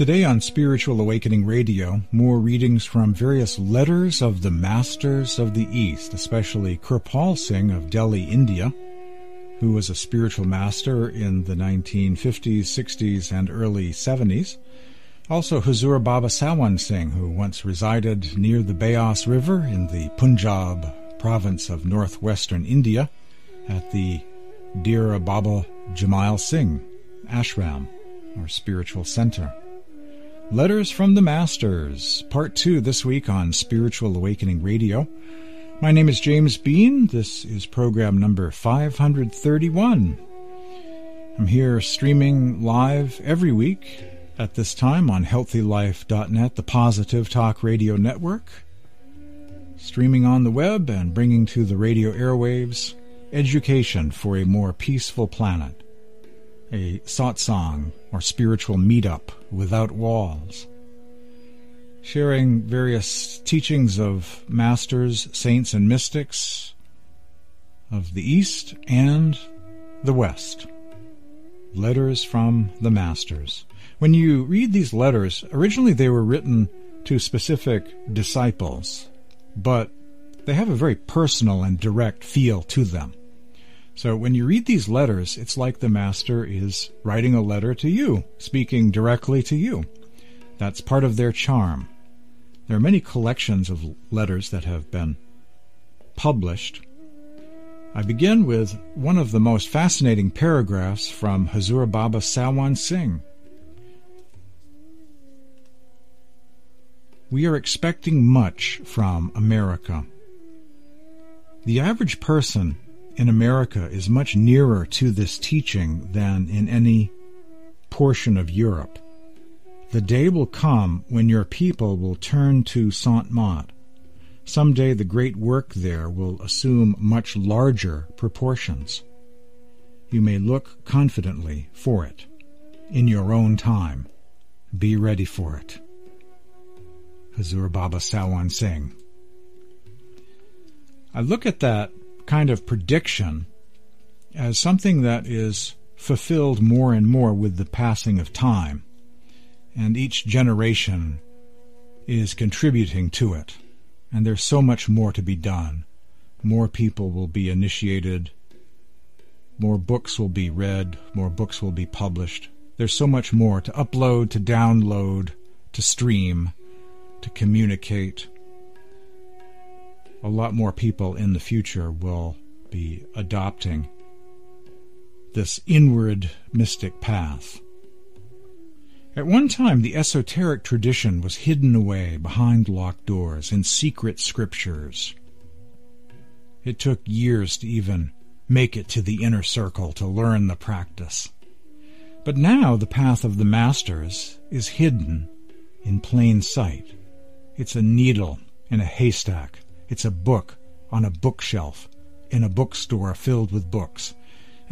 Today on Spiritual Awakening Radio, more readings from various letters of the Masters of the East, especially Kirpal Singh of Delhi, India, who was a spiritual master in the 1950s, 60s, and early 70s. Also Huzur Baba Sawan Singh, who once resided near the Beas River in the Punjab province of northwestern India at the Dera Baba Jaimal Singh Ashram, or spiritual center. Letters from the Masters, Part 2 this week on Spiritual Awakening Radio. My name is James Bean. This is program number 531. I'm here streaming live every week at this time on HealthyLife.net, the Positive Talk Radio Network. Streaming on the web and bringing to the radio airwaves education for a more peaceful planet. A satsang or spiritual meetup without walls. Sharing various teachings of masters, saints, and mystics of the East and the West. Letters from the Masters. When you read these letters, originally they were written to specific disciples, but they have a very personal and direct feel to them. So when you read these letters, it's like the Master is writing a letter to you, speaking directly to you. That's part of their charm. There are many collections of letters that have been published. I begin with one of the most fascinating paragraphs from Huzur Baba Sawan Singh. We are expecting much from America. The average person in America is much nearer to this teaching than in any portion of Europe. The day will come when your people will turn to Sant Mat. Someday the great work there will assume much larger proportions. You may look confidently for it. In your own time, be ready for it. Huzur Baba Sawan Singh. I look at that kind of prediction as something that is fulfilled more and more with the passing of time. And each generation is contributing to it. And there's so much more to be done. More people will be initiated. More books will be read. More books will be published. There's so much more to upload, to download, to stream, to communicate. A lot more people in the future will be adopting this inward mystic path. At one time, the esoteric tradition was hidden away behind locked doors in secret scriptures. It took years to even make it to the inner circle to learn the practice. But now the path of the masters is hidden in plain sight. It's a needle in a haystack. It's a book on a bookshelf in a bookstore filled with books.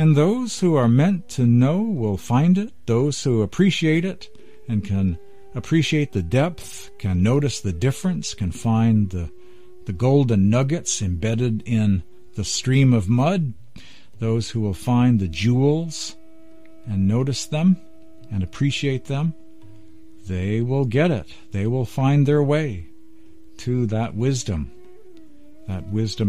And those who are meant to know will find it. Those who appreciate it and can appreciate the depth, can notice the difference, can find the golden nuggets embedded in the stream of mud. Those who will find the jewels and notice them and appreciate them, they will get it. They will find their way to that wisdom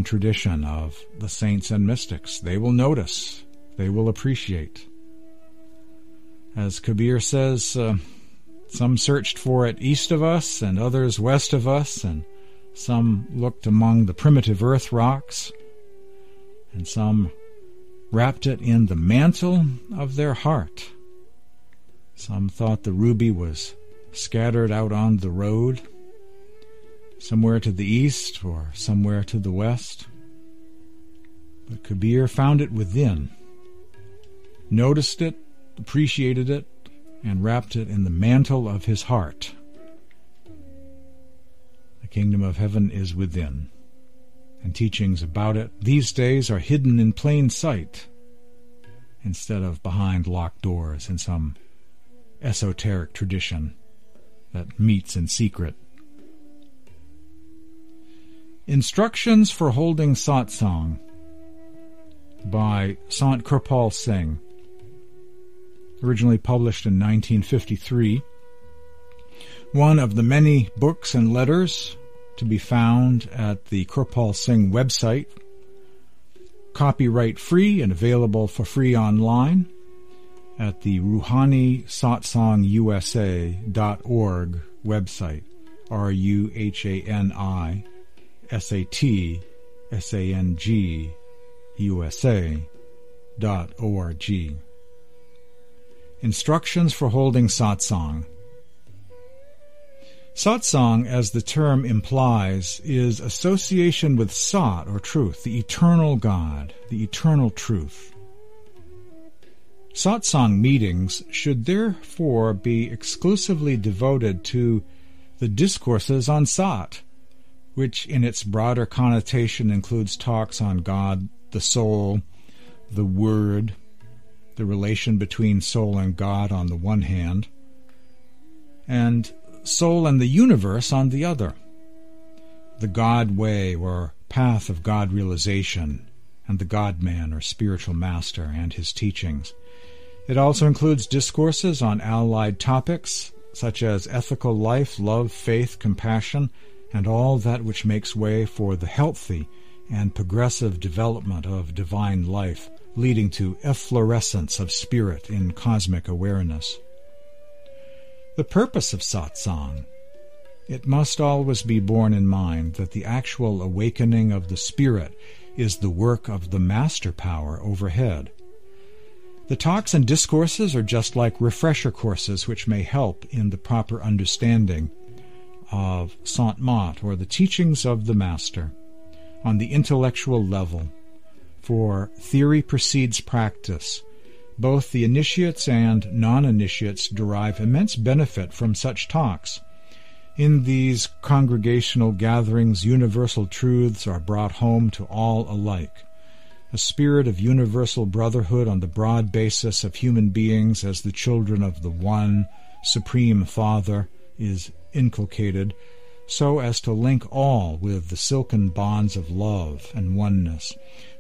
tradition of the saints and mystics. They will notice. They will appreciate. As Kabir says, some searched for it east of us, and others west of us, and some looked among the primitive earth rocks, and some wrapped it in the mantle of their heart. Some thought the ruby was scattered out on the road, somewhere to the east or somewhere to the west. But Kabir found it within, noticed it, appreciated it, and wrapped it in the mantle of his heart. The kingdom of heaven is within, and teachings about it these days are hidden in plain sight instead of behind locked doors in some esoteric tradition that meets in secret. Instructions for Holding Satsang by Sant Kirpal Singh, originally published in 1953, one of the many books and letters to be found at the Kirpal Singh website, copyright free and available for free online at the Ruhani Satsang USA.org website, RUHANISATSANG USA.org. Instructions for holding satsang. Satsang, as the term implies, is association with Sat, or truth, the eternal God, the eternal truth. Satsang meetings should therefore be exclusively devoted to the discourses on Sat, which in its broader connotation includes talks on God, the soul, the word, the relation between soul and God on the one hand, and soul and the universe on the other, the God way or path of God realization, and the God man or spiritual master and his teachings. It also includes discourses on allied topics such as ethical life, love, faith, compassion, and all that which makes way for the healthy and progressive development of divine life, leading to efflorescence of spirit in cosmic awareness. The purpose of satsang. It must always be borne in mind that the actual awakening of the spirit is the work of the master power overhead. The talks and discourses are just like refresher courses which may help in the proper understanding of Sant Mat, or the teachings of the master, on the intellectual level, for theory precedes practice. Both the initiates and non-initiates derive immense benefit from such talks. In these congregational gatherings, universal truths are brought home to all alike. A spirit of universal brotherhood on the broad basis of human beings as the children of the One Supreme Father is inculcated, so as to link all with the silken bonds of love and oneness.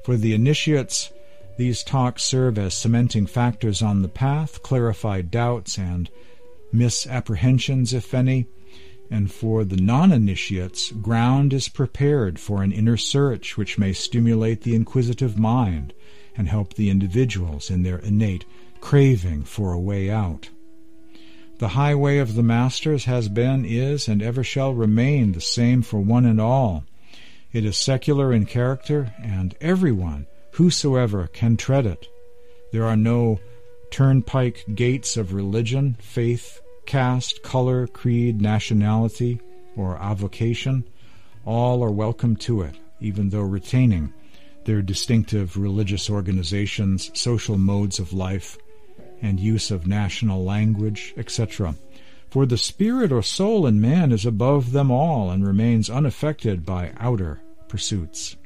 For the initiates, these talks serve as cementing factors on the path, clarify doubts and misapprehensions, if any, and for the non-initiates, ground is prepared for an inner search which may stimulate the inquisitive mind and help the individuals in their innate craving for a way out. The highway of the Masters has been, is, and ever shall remain the same for one and all. It is secular in character, and everyone, whosoever, can tread it. There are no turnpike gates of religion, faith, caste, color, creed, nationality, or avocation. All are welcome to it, even though retaining their distinctive religious organizations, social modes of life, and use of national language, etc. For the spirit or soul in man is above them all and remains unaffected by outer pursuits.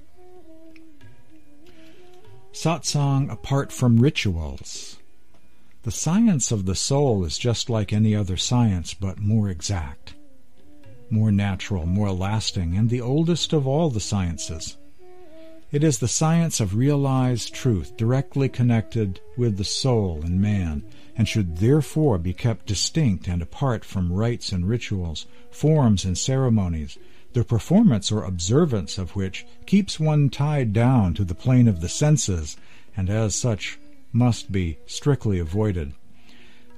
Satsang apart from rituals. The science of the soul is just like any other science, but more exact, more natural, more lasting, and the oldest of all the sciences. It is the science of realized truth, directly connected with the soul in man, and should therefore be kept distinct and apart from rites and rituals, forms and ceremonies, the performance or observance of which keeps one tied down to the plane of the senses, and as such must be strictly avoided.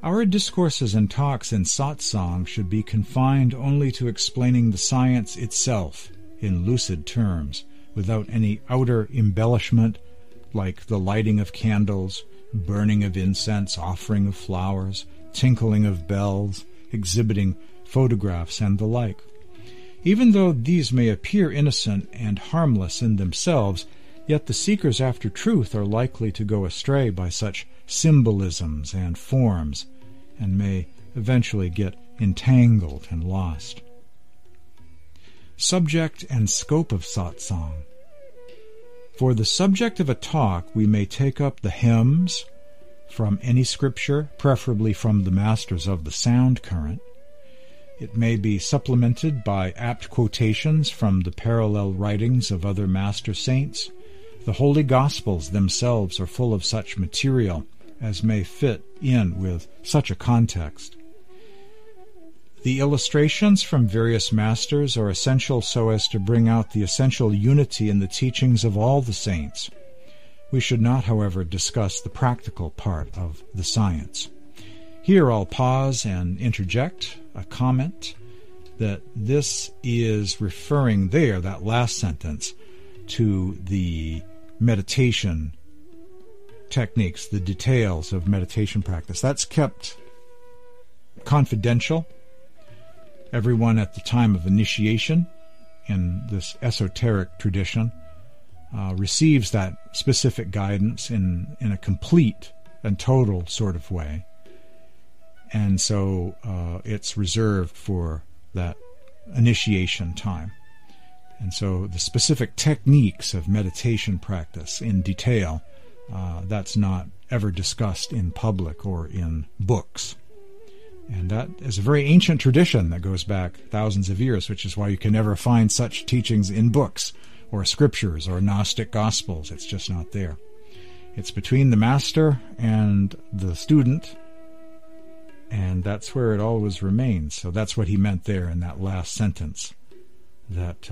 Our discourses and talks in satsang should be confined only to explaining the science itself in lucid terms, without any outer embellishment like the lighting of candles, burning of incense, offering of flowers, tinkling of bells, exhibiting photographs, and the like. Even though these may appear innocent and harmless in themselves, yet the seekers after truth are likely to go astray by such symbolisms and forms, and may eventually get entangled and lost. Subject and scope of satsang. For the subject of a talk, we may take up the hymns from any scripture, preferably from the masters of the sound current. It may be supplemented by apt quotations from the parallel writings of other master saints. The Holy Gospels themselves are full of such material as may fit in with such a context. The illustrations from various masters are essential so as to bring out the essential unity in the teachings of all the saints. We should not, however, discuss the practical part of the science. Here I'll pause and interject a comment that this is referring there, that last sentence, to the meditation techniques, the details of meditation practice. That's kept confidential. Everyone at the time of initiation in this esoteric tradition receives that specific guidance in a complete and total sort of way. And so it's reserved for that initiation time. And so the specific techniques of meditation practice in detail, that's not ever discussed in public or in books. And that is a very ancient tradition that goes back thousands of years, which is why you can never find such teachings in books or scriptures or Gnostic Gospels. It's just not there. It's between the master and the student, and that's where it always remains. So that's what he meant there in that last sentence, that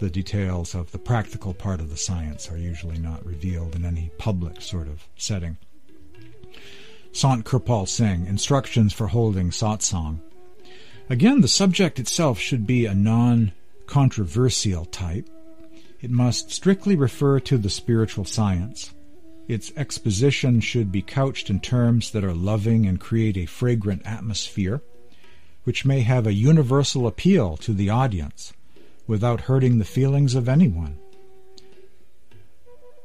the details of the practical part of the science are usually not revealed in any public sort of setting. Sant Kirpal Singh, Instructions for Holding Satsang. Again, the subject itself should be a non-controversial type. It must strictly refer to the spiritual science. Its exposition should be couched in terms that are loving and create a fragrant atmosphere, which may have a universal appeal to the audience without hurting the feelings of anyone.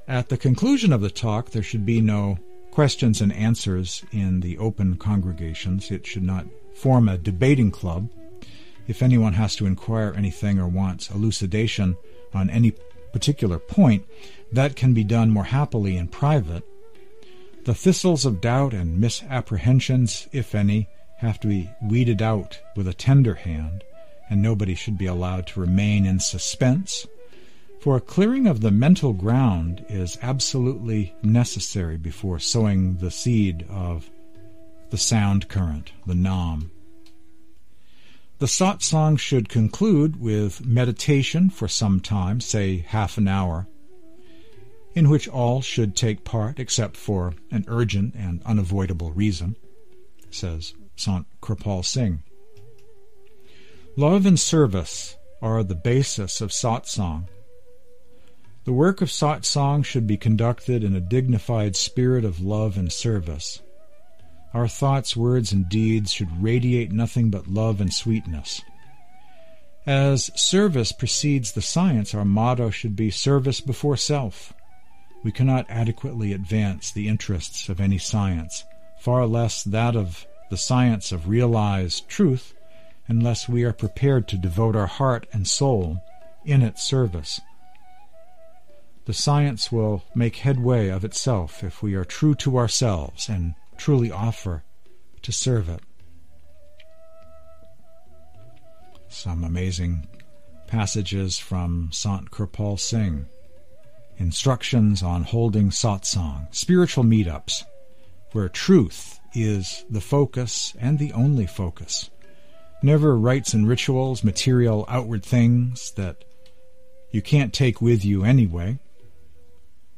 At the conclusion of the talk, there should be no questions and answers in the open congregations. It should not form a debating club. If anyone has to inquire anything or wants elucidation on any particular point, that can be done more happily in private. The thistles of doubt and misapprehensions, if any, have to be weeded out with a tender hand, and nobody should be allowed to remain in suspense, for a clearing of the mental ground is absolutely necessary before sowing the seed of the sound current, the Nam. The satsang should conclude with meditation for some time, say half an hour, in which all should take part except for an urgent and unavoidable reason, says Sant Kirpal Singh. Love and service are the basis of satsang. The work of satsang should be conducted in a dignified spirit of love and service. Our thoughts, words, and deeds should radiate nothing but love and sweetness. As service precedes the science, our motto should be service before self. We cannot adequately advance the interests of any science, far less that of the science of realized truth, unless we are prepared to devote our heart and soul in its service. The science will make headway of itself if we are true to ourselves and truly offer to serve it. Some amazing passages from Sant Kirpal Singh. Instructions on Holding Satsang, Spiritual Meetups, where truth is the focus and the only focus. Never rites and rituals, material, outward things that you can't take with you anyway.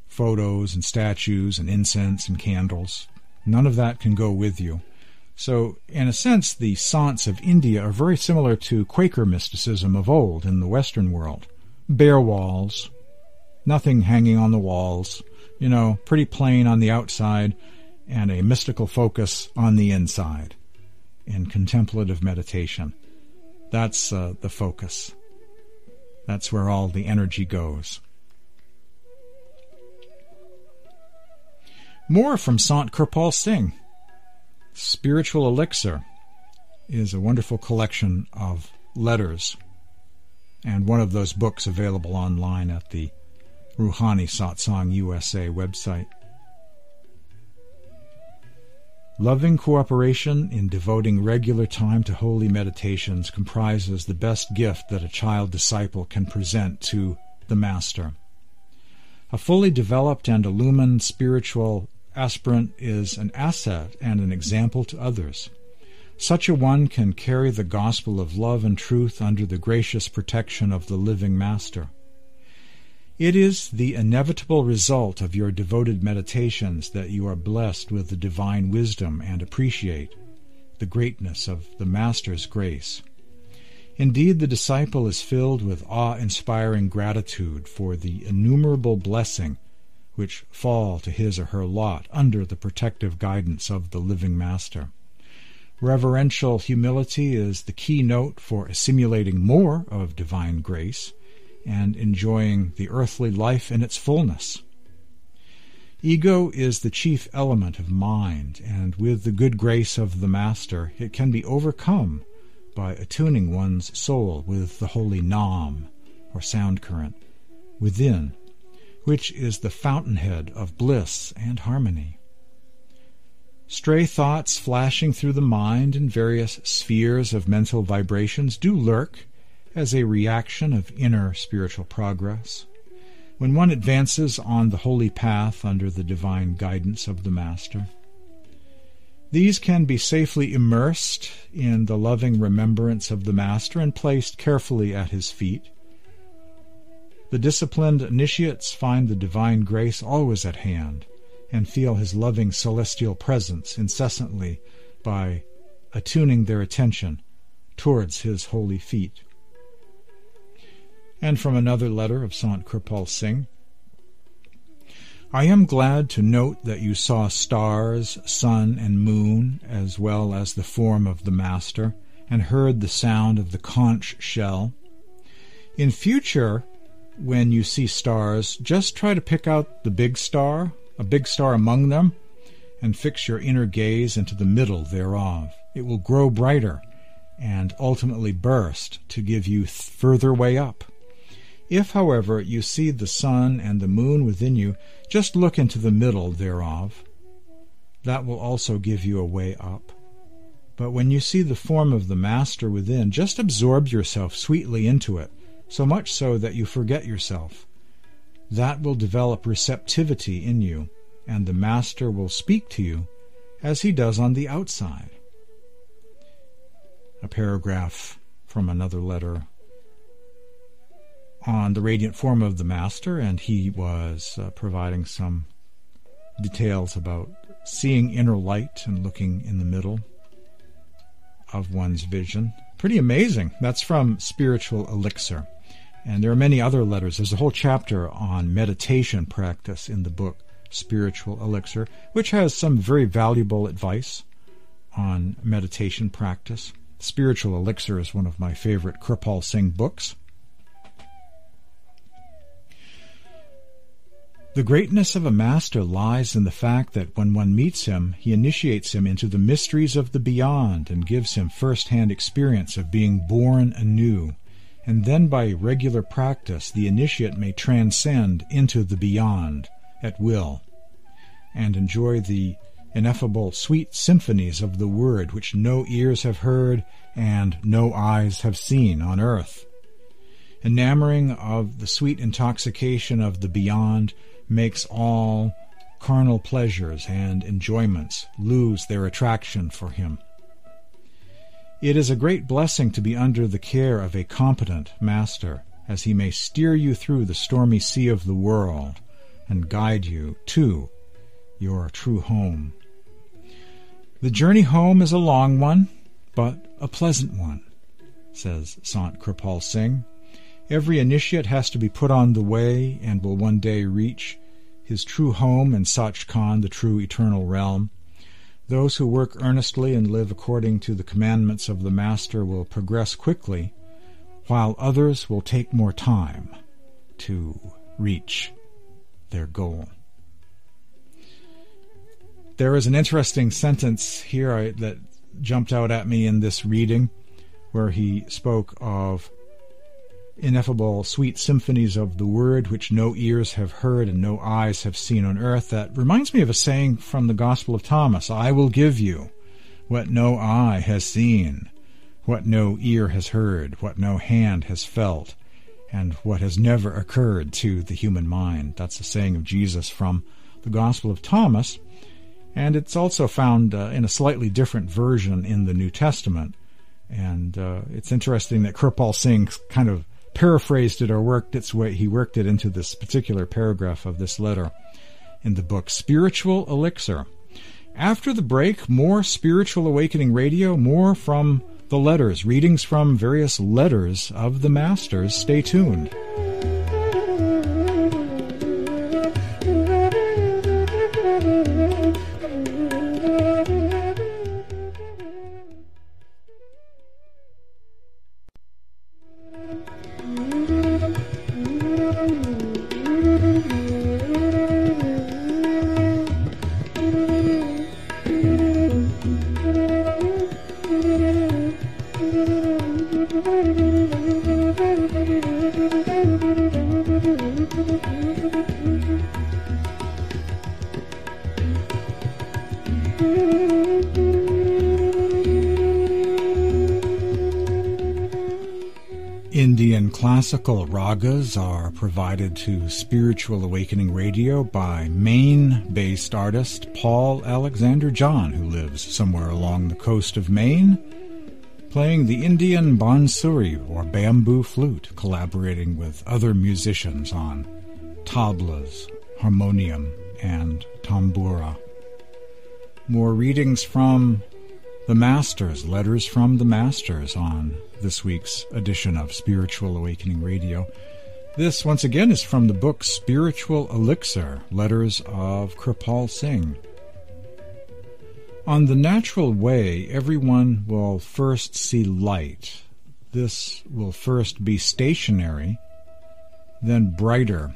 Photos and statues and incense and candles. None of that can go with you. So, in a sense, the Sants of India are very similar to Quaker mysticism of old in the Western world. Bare walls, nothing hanging on the walls, pretty plain on the outside, and a mystical focus on the inside in contemplative meditation. That's the focus. That's where all the energy goes. More from Sant Kirpal Singh. Spiritual Elixir is a wonderful collection of letters, and one of those books available online at the Ruhani Satsang USA website. Loving cooperation in devoting regular time to holy meditations comprises the best gift that a child disciple can present to the master. A fully developed and illumined spiritual aspirant is an asset and an example to others. Such a one can carry the gospel of love and truth under the gracious protection of the living Master. It is the inevitable result of your devoted meditations that you are blessed with the divine wisdom and appreciate the greatness of the Master's grace. Indeed, the disciple is filled with awe-inspiring gratitude for the innumerable blessings which fall to his or her lot under the protective guidance of the living Master. Reverential humility is the keynote for assimilating more of divine grace and enjoying the earthly life in its fullness. Ego is the chief element of mind, and with the good grace of the Master it can be overcome by attuning one's soul with the holy Naam, or sound current, within, which is the fountainhead of bliss and harmony. Stray thoughts flashing through the mind in various spheres of mental vibrations do lurk as a reaction of inner spiritual progress. When one advances on the holy path under the divine guidance of the Master, these can be safely immersed in the loving remembrance of the Master and placed carefully at his feet. The disciplined initiates find the divine grace always at hand and feel his loving celestial presence incessantly by attuning their attention towards his holy feet. And from another letter of Sant Kirpal Singh, I am glad to note that you saw stars, sun, and moon, as well as the form of the Master, and heard the sound of the conch shell. In future, when you see stars, just try to pick out the big star, a big star among them, and fix your inner gaze into the middle thereof. It will grow brighter and ultimately burst to give you further way up. If, however, you see the sun and the moon within you, just look into the middle thereof. That will also give you a way up. But when you see the form of the Master within, just absorb yourself sweetly into it, so much so that you forget yourself. That will develop receptivity in you, and the Master will speak to you as he does on the outside. A paragraph from another letter on the radiant form of the Master, and he was providing some details about seeing inner light and looking in the middle of one's vision. Pretty amazing. That's from Spiritual Elixir. And there are many other letters. There's a whole chapter on meditation practice in the book Spiritual Elixir, which has some very valuable advice on meditation practice. Spiritual Elixir is one of my favorite Kirpal Singh books. The greatness of a master lies in the fact that when one meets him, he initiates him into the mysteries of the beyond and gives him first-hand experience of being born anew, and then by regular practice the initiate may transcend into the beyond at will and enjoy the ineffable sweet symphonies of the word which no ears have heard and no eyes have seen on earth. Enamoring of the sweet intoxication of the beyond makes all carnal pleasures and enjoyments lose their attraction for him. It is a great blessing to be under the care of a competent master, as he may steer you through the stormy sea of the world and guide you to your true home. The journey home is a long one, but a pleasant one, says Sant Kirpal Singh. Every initiate has to be put on the way and will one day reach his true home in Sach Khand, the true eternal realm. Those who work earnestly and live according to the commandments of the Master will progress quickly, while others will take more time to reach their goal. There is an interesting sentence here that jumped out at me in this reading, where he spoke of ineffable sweet symphonies of the word which no ears have heard and no eyes have seen on earth. That reminds me of a saying from the Gospel of Thomas, I will give you what no eye has seen, what no ear has heard, what no hand has felt, and what has never occurred to the human mind. That's a saying of Jesus from the Gospel of Thomas, And it's also found in a slightly different version in the New Testament. And it's interesting that Kirpal Singh kind of paraphrased it or worked it into this particular paragraph of this letter in the book Spiritual Elixir. After the break, more Spiritual Awakening Radio, more from the letters, readings from various letters of the Masters. Stay tuned. Classical ragas are provided to Spiritual Awakening Radio by Maine-based artist Paul Alexander John, who lives somewhere along the coast of Maine, playing the Indian bansuri, or bamboo flute, collaborating with other musicians on tablas, harmonium, and tambura. More readings from the Masters, letters from the Masters on this week's edition of Spiritual Awakening Radio. This, once again, is from the book Spiritual Elixir, Letters of Kirpal Singh. On the natural way, everyone will first see light. This will first be stationary, then brighter,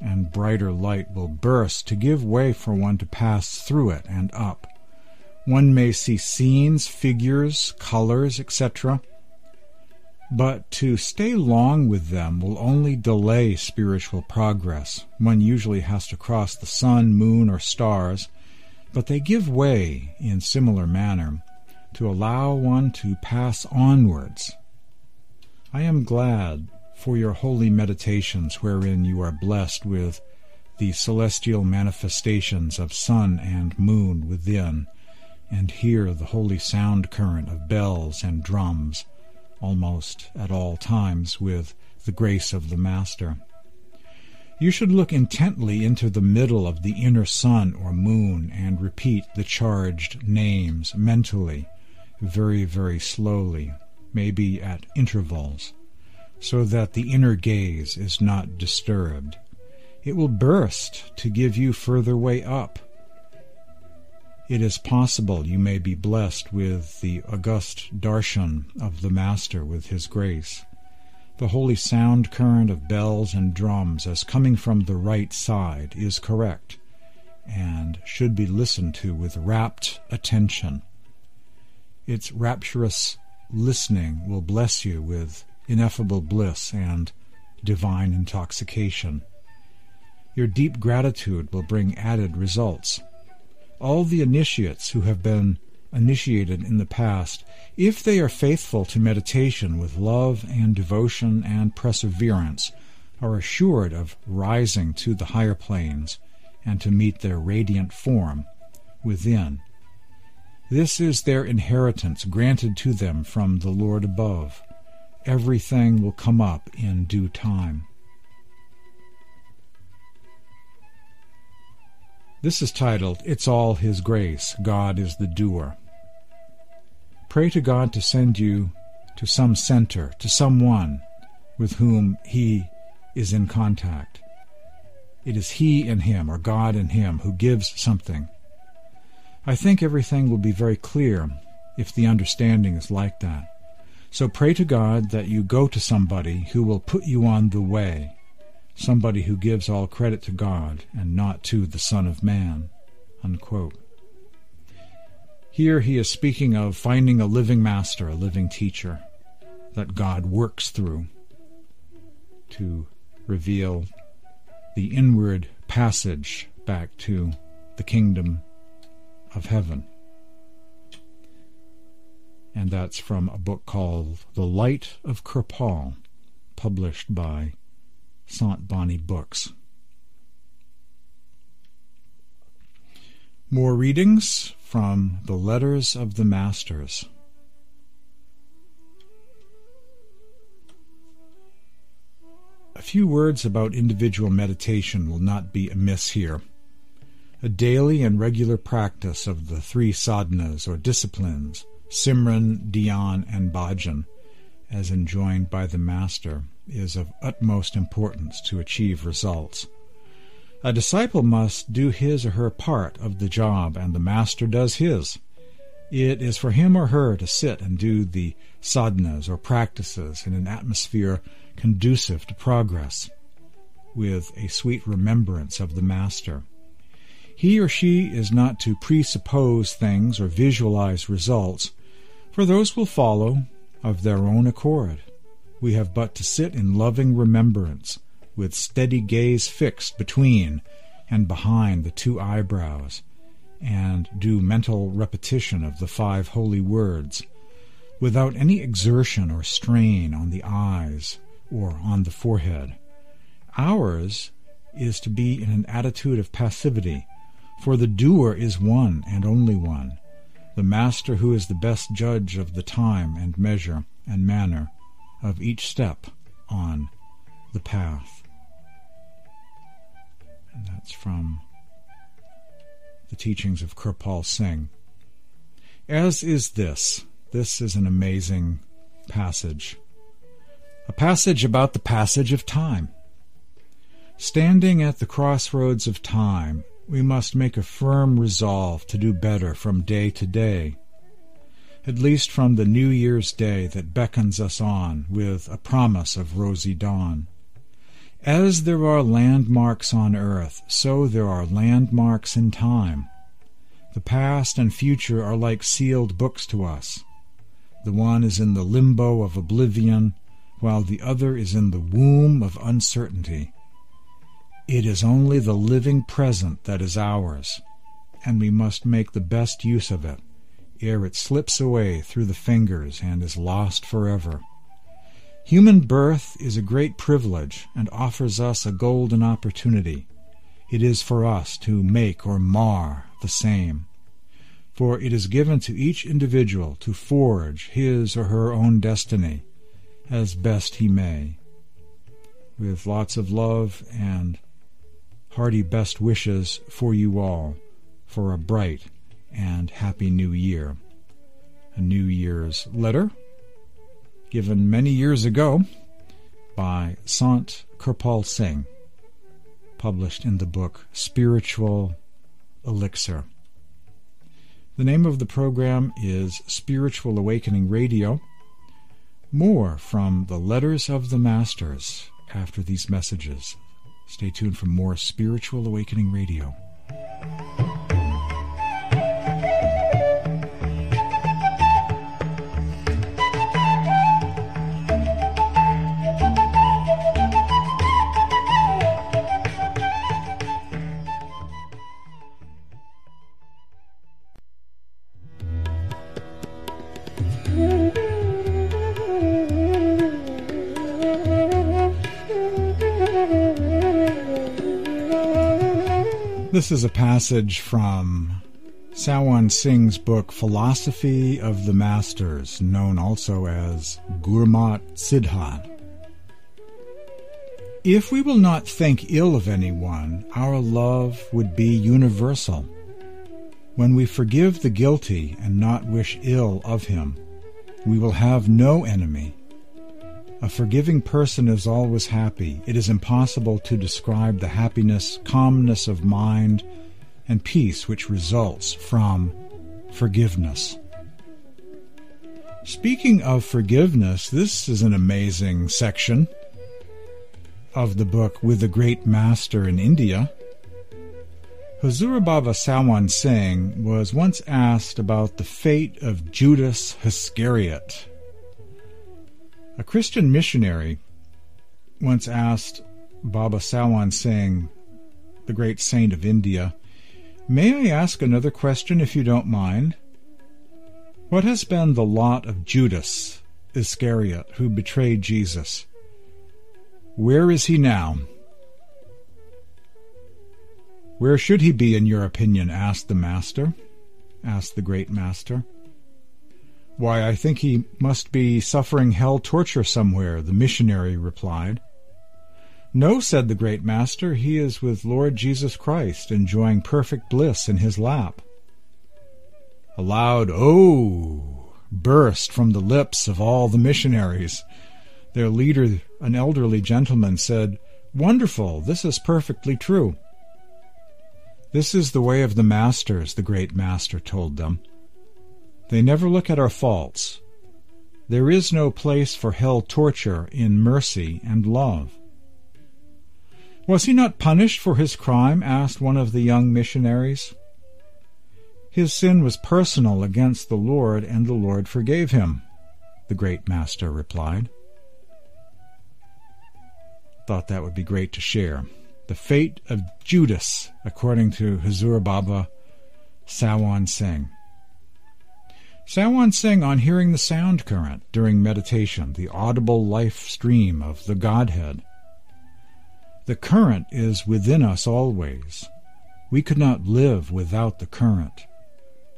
and brighter light will burst to give way for one to pass through it and up. One may see scenes, figures, colors, etc., but to stay long with them will only delay spiritual progress. One usually has to cross the sun, moon, or stars, but they give way in similar manner to allow one to pass onwards. I am glad for your holy meditations wherein you are blessed with the celestial manifestations of sun and moon within, and hear the holy sound current of bells and drums almost at all times with the grace of the Master. You should look intently into the middle of the inner sun or moon and repeat the charged names mentally, very, very slowly, maybe at intervals, so that the inner gaze is not disturbed. It will burst to give you further way up. It is possible you may be blessed with the august darshan of the Master with his grace, the holy sound current of bells and drums as coming from the right side is correct and should be listened to with rapt attention. Its rapturous listening will bless you with ineffable bliss and divine intoxication. Your deep gratitude will bring added results. All the initiates who have been initiated in the past, if they are faithful to meditation with love and devotion and perseverance, are assured of rising to the higher planes and to meet their radiant form within. This is their inheritance granted to them from the Lord above. Everything will come up in due time. This is titled, It's All His Grace, God is the Doer. Pray to God to send you to some center, to someone with whom He is in contact. It is He in him, or God in him, who gives something. I think everything will be very clear if the understanding is like that. So pray to God that you go to somebody who will put you on the way, somebody who gives all credit to God and not to the Son of Man." Unquote. Here he is speaking of finding a living master, a living teacher, that God works through to reveal the inward passage back to the kingdom of heaven. And that's from a book called The Light of Kirpal, published by Sant Bani Books. More readings from the Letters of the Masters. A few words about individual meditation will not be amiss here. A daily and regular practice of the three sadhanas or disciplines, Simran, Dhyan, and Bhajan, as enjoined by the Master, is of utmost importance to achieve results. A disciple must do his or her part of the job, and the Master does his. It is for him or her to sit and do the sadhanas or practices in an atmosphere conducive to progress, with a sweet remembrance of the Master. He or she is not to presuppose things or visualize results, for those will follow of their own accord. We have but to sit in loving remembrance, with steady gaze fixed between and behind the two eyebrows, and do mental repetition of the five holy words, without any exertion or strain on the eyes or on the forehead. Ours is to be in an attitude of passivity, for the doer is one and only one, the Master, who is the best judge of the time and measure and manner of each step on the path. And that's from the teachings of Kirpal Singh. As is this. This is an amazing passage. A passage about the passage of time. Standing at the crossroads of time, we must make a firm resolve to do better from day to day, at least from the New Year's Day that beckons us on with a promise of rosy dawn. As there are landmarks on earth, so there are landmarks in time. The past and future are like sealed books to us. The one is in the limbo of oblivion, while the other is in the womb of uncertainty. It is only the living present that is ours, and we must make the best use of it, ere it slips away through the fingers and is lost forever. Human birth is a great privilege and offers us a golden opportunity. It is for us to make or mar the same, for it is given to each individual to forge his or her own destiny as best he may. With lots of love and hearty best wishes for you all for a bright and happy New Year. A New Year's letter given many years ago by Sant Kirpal Singh, published in the book Spiritual Elixir. The name of the program is Spiritual Awakening Radio. More from the Letters of the Masters after these messages. Stay tuned for more Spiritual Awakening Radio. This is a passage from Sawan Singh's book Philosophy of the Masters, known also as Gurmat Sidhan. If we will not think ill of anyone, our love would be universal. When we forgive the guilty and not wish ill of him, we will have no enemy. A forgiving person is always happy. It is impossible to describe the happiness, calmness of mind, and peace which results from forgiveness. Speaking of forgiveness, this is an amazing section of the book With the Great Master in India. Huzur Baba Sawan Singh was once asked about the fate of Judas Iscariot. A Christian missionary once asked Baba Sawan Singh, the great saint of India, "May I ask another question, if you don't mind? What has been the lot of Judas Iscariot, who betrayed Jesus? Where is he now?" Where should he be, in your opinion? Asked the Master, asked the Great Master. Why, I think he must be suffering hell torture somewhere, the missionary replied. No, said the Great Master, he is with Lord Jesus Christ, enjoying perfect bliss in his lap. A loud "Oh!" burst from the lips of all the missionaries. Their leader, an elderly gentleman, said, Wonderful! This is perfectly true. This is the way of the masters, the Great Master told them. They never look at our faults. There is no place for hell torture in mercy and love. Was he not punished for his crime? Asked one of the young missionaries. His sin was personal against the Lord, and the Lord forgave him, the Great Master replied. Thought that would be great to share. The fate of Judas, according to Huzur Baba Sawan Singh. Sawan Singh, on hearing the sound current during meditation, the audible life stream of the Godhead. The current is within us always. We could not live without the current.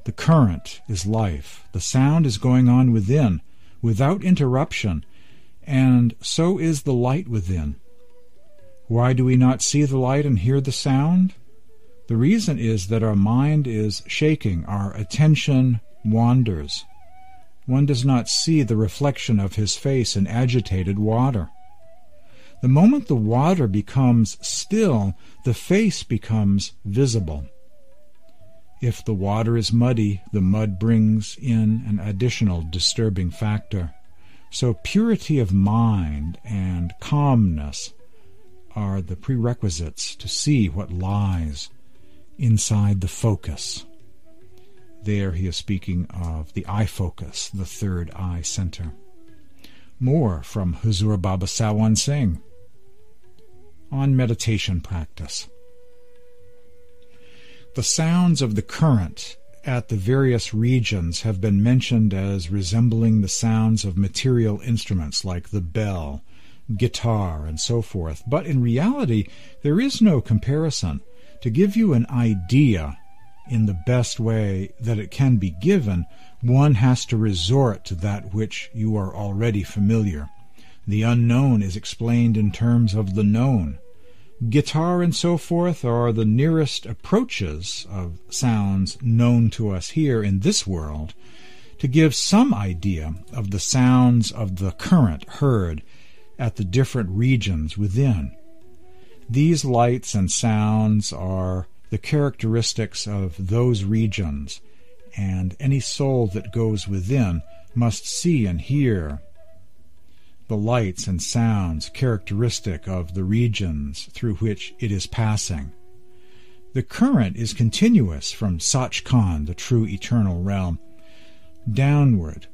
The current is life. The sound is going on within, without interruption, and so is the light within. Why do we not see the light and hear the sound? The reason is that our mind is shaking, our attention wanders. One does not see the reflection of his face in agitated water. The moment the water becomes still, the face becomes visible. If the water is muddy, the mud brings in an additional disturbing factor. So purity of mind and calmness are the prerequisites to see what lies inside the focus. There he is speaking of the eye focus, the third eye center. More from Huzur Baba Sawan Singh on meditation practice. The sounds of the current at the various regions have been mentioned as resembling the sounds of material instruments like the bell, guitar, and so forth, but in reality there is no comparison. To give you an idea in the best way that it can be given, one has to resort to that which you are already familiar. The unknown is explained in terms of the known. Guitar and so forth are the nearest approaches of sounds known to us here in this world. To give some idea of the sounds of the current heard at the different regions within. These lights and sounds are the characteristics of those regions, and any soul that goes within must see and hear the lights and sounds characteristic of the regions through which it is passing. The current is continuous from Sach Khand, the true eternal realm, downward,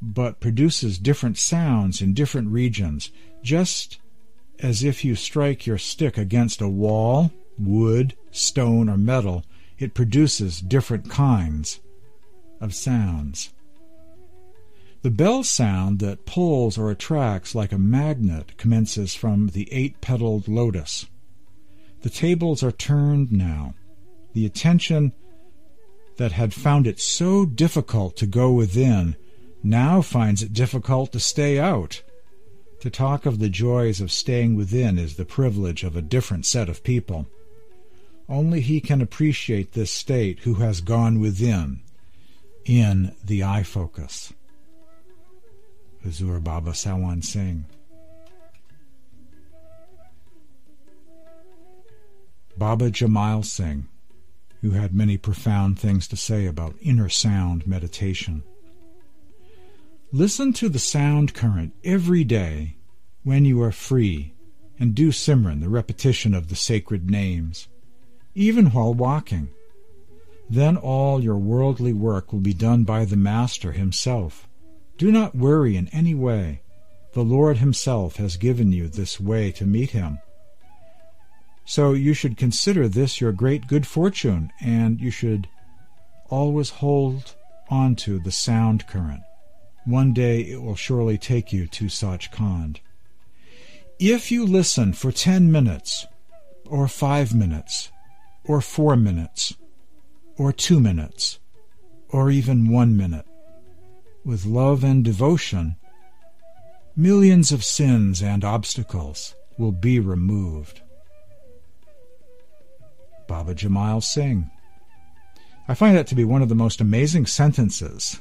but produces different sounds in different regions, just as if you strike your stick against a wall, wood, stone, or metal. It produces different kinds of sounds. The bell sound that pulls or attracts like a magnet commences from the eight-petaled lotus. The tables are turned now. The attention that had found it so difficult to go within now finds it difficult to stay out. To talk of the joys of staying within is the privilege of a different set of people. Only he can appreciate this state who has gone within, in the eye focus. Huzur Baba Sawan Singh. Baba Jaimal Singh, who had many profound things to say about inner sound meditation. Listen to the sound current every day when you are free, and do Simran, the repetition of the sacred names, even while walking. Then all your worldly work will be done by the Master himself. Do not worry in any way. The Lord himself has given you this way to meet him. So you should consider this your great good fortune, and you should always hold on to the sound current. One day it will surely take you to Sach Khand. If you listen for 10 minutes or 5 minutes, or 4 minutes, or 2 minutes, or even 1 minute. With love and devotion, millions of sins and obstacles will be removed. Baba Jaimal Singh. I find that to be one of the most amazing sentences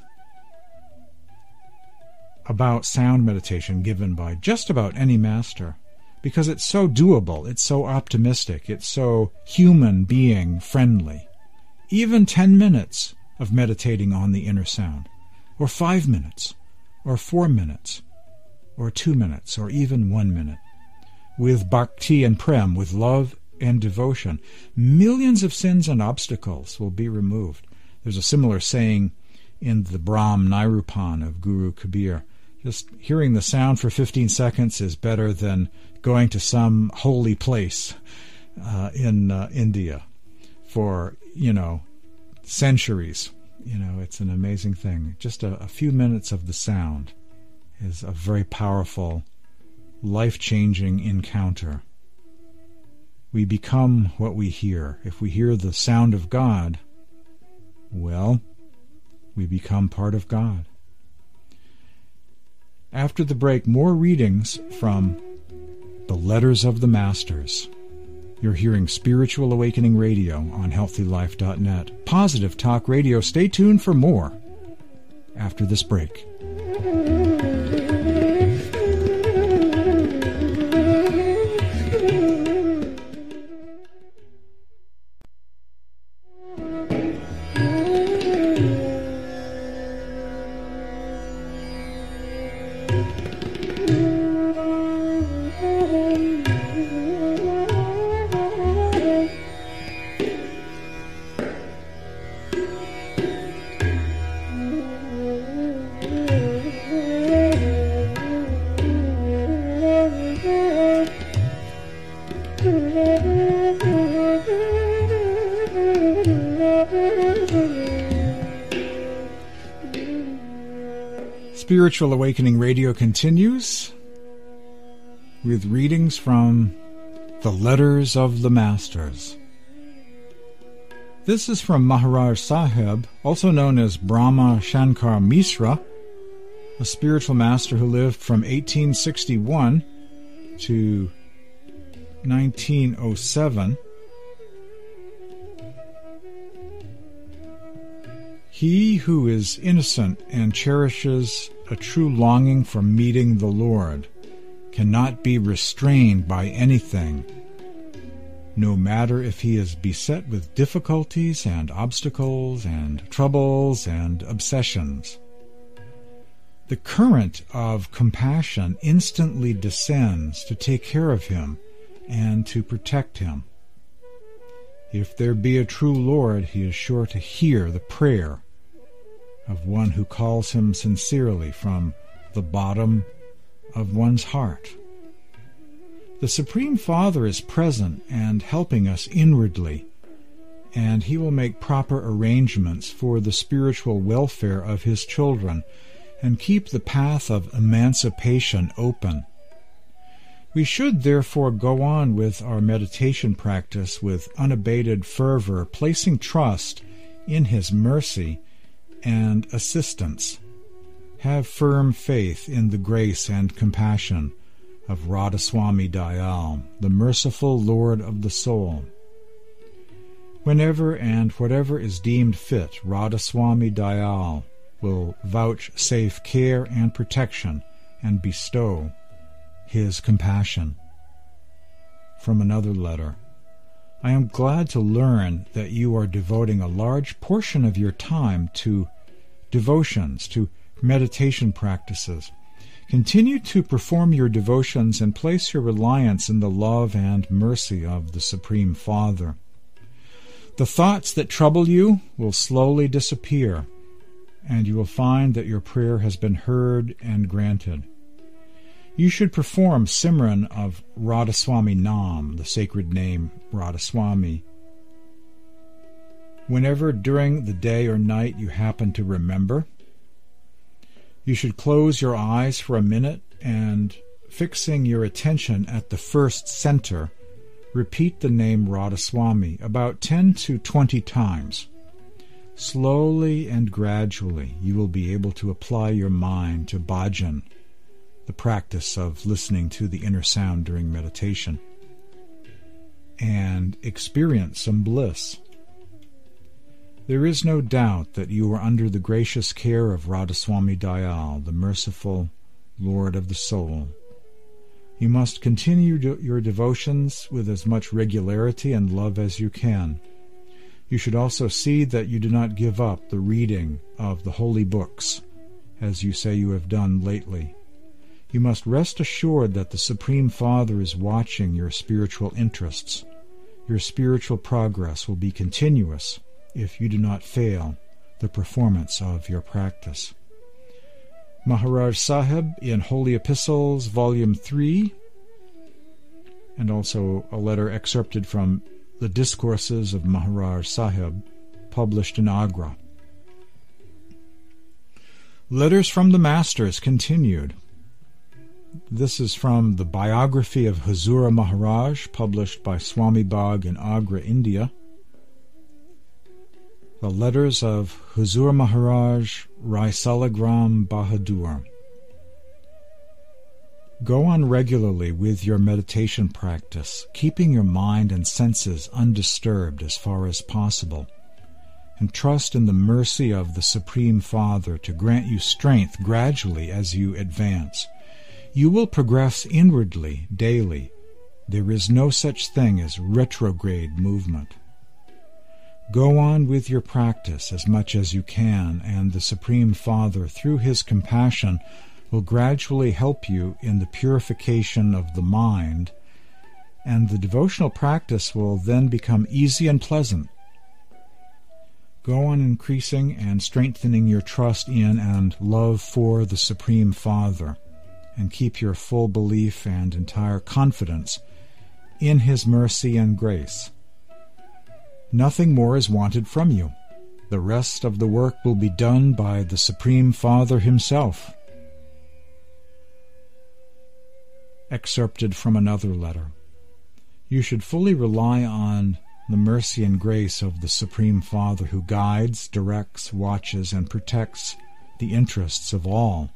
about sound meditation given by just about any master, because it's so doable, it's so optimistic, it's so human being friendly. Even 10 minutes of meditating on the inner sound, or 5 minutes, or 4 minutes, or 2 minutes, or even 1 minute. With bhakti and prem, with love and devotion, millions of sins and obstacles will be removed. There's a similar saying in the Brahm Nirupan of Guru Kabir. Just hearing the sound for 15 seconds is better than going to some holy place in India for, centuries. It's an amazing thing. Just a few minutes of the sound is a very powerful, life-changing encounter. We become what we hear. If we hear the sound of God, well, we become part of God. After the break, more readings from The Letters of the Masters. You're hearing Spiritual Awakening Radio on HealthyLife.net. Positive Talk Radio. Stay tuned for more after this break. Spiritual Awakening Radio continues with readings from The Letters of the Masters. This is from Maharaj Saheb, also known as Brahma Shankar Misra, a spiritual master who lived from 1861 to 1907. He who is innocent and cherishes a true longing for meeting the Lord cannot be restrained by anything, no matter if he is beset with difficulties and obstacles and troubles and obsessions. The current of compassion instantly descends to take care of him and to protect him. If there be a true Lord, he is sure to hear the prayer of one who calls him sincerely from the bottom of one's heart. The Supreme Father is present and helping us inwardly, and he will make proper arrangements for the spiritual welfare of his children and keep the path of emancipation open. We should therefore go on with our meditation practice with unabated fervor, placing trust in his mercy and assistance. Have firm faith in the grace and compassion of Radhaswami Dayal, the merciful Lord of the soul. Whenever and whatever is deemed fit, Radhaswami Dayal will vouchsafe care and protection and bestow his compassion. From another letter, I am glad to learn that you are devoting a large portion of your time to devotions, to meditation practices. Continue to perform your devotions and place your reliance in the love and mercy of the Supreme Father. The thoughts that trouble you will slowly disappear, and you will find that your prayer has been heard and granted. You should perform Simran of Radhaswami Nam, the sacred name Radhaswami, whenever during the day or night you happen to remember. You should close your eyes for a minute and, fixing your attention at the first center, repeat the name Radhaswami about 10 to 20 times. Slowly and gradually you will be able to apply your mind to bhajan, the practice of listening to the inner sound during meditation, and experience some bliss. There is no doubt that you are under the gracious care of Radhaswami Dayal, the merciful Lord of the soul. You must continue your devotions with as much regularity and love as you can. You should also see that you do not give up the reading of the holy books, as you say you have done lately. You must rest assured that the Supreme Father is watching your spiritual interests. Your spiritual progress will be continuous if you do not fail the performance of your practice. Maharaj Saheb, in Holy Epistles, Volume 3, and also a letter excerpted from the Discourses of Maharaj Saheb, published in Agra. Letters from the Masters continued. This is from the biography of Huzur Maharaj, published by Soami Bagh in Agra, India. The Letters of Huzur Maharaj Raisalagram Bahadur. Go on regularly with your meditation practice, keeping your mind and senses undisturbed as far as possible, and trust in the mercy of the Supreme Father to grant you strength gradually as you advance. You will progress inwardly daily. There is no such thing as retrograde movement. Go on with your practice as much as you can, and the Supreme Father, through His compassion, will gradually help you in the purification of the mind, and the devotional practice will then become easy and pleasant. Go on increasing and strengthening your trust in and love for the Supreme Father, and keep your full belief and entire confidence in His mercy and grace. Nothing more is wanted from you. The rest of the work will be done by the Supreme Father Himself. Excerpted from another letter. You should fully rely on the mercy and grace of the Supreme Father who guides, directs, watches, and protects the interests of all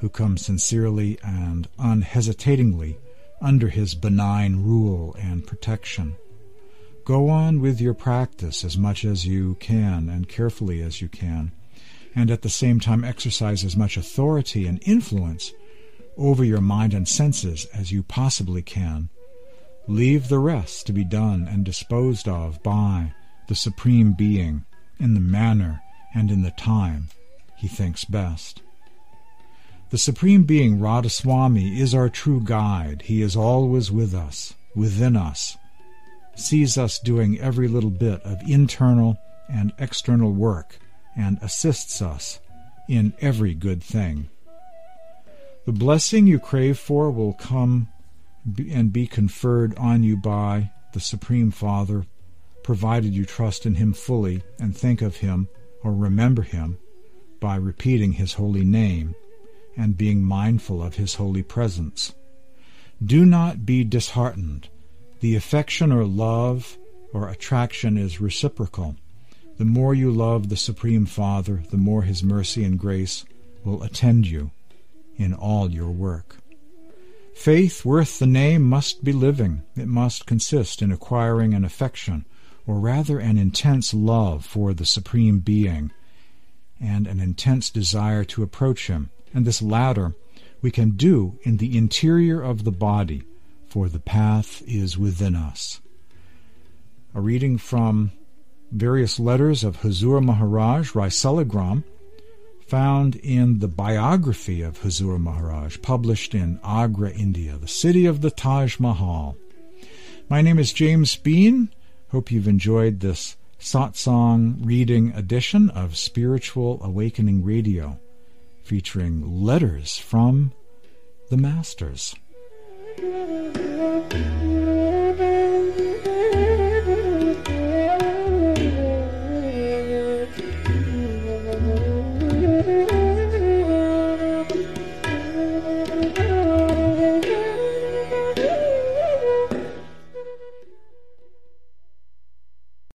who come sincerely and unhesitatingly under His benign rule and protection. Go on with your practice as much as you can and carefully as you can, and at the same time exercise as much authority and influence over your mind and senses as you possibly can. Leave the rest to be done and disposed of by the Supreme Being in the manner and in the time He thinks best. The Supreme Being, Radhaswami, is our true guide. He is always with us, within us, sees us doing every little bit of internal and external work, and assists us in every good thing. The blessing you crave for will come and be conferred on you by the Supreme Father, provided you trust in Him fully and think of Him or remember Him by repeating His holy name and being mindful of His holy presence. Do not be disheartened. The affection or love or attraction is reciprocal. The more you love the Supreme Father, the more His mercy and grace will attend you in all your work. Faith worth the name must be living. It must consist in acquiring an affection, or rather an intense love for the Supreme Being, and an intense desire to approach Him. And this latter we can do in the interior of the body, for the path is within us. A reading from various letters of Huzur Maharaj Raisalagram, found in the biography of Huzur Maharaj, published in Agra, India, the city of the Taj Mahal. My name is James Bean. Hope you've enjoyed this satsang reading edition of Spiritual Awakening Radio, featuring letters from the Masters.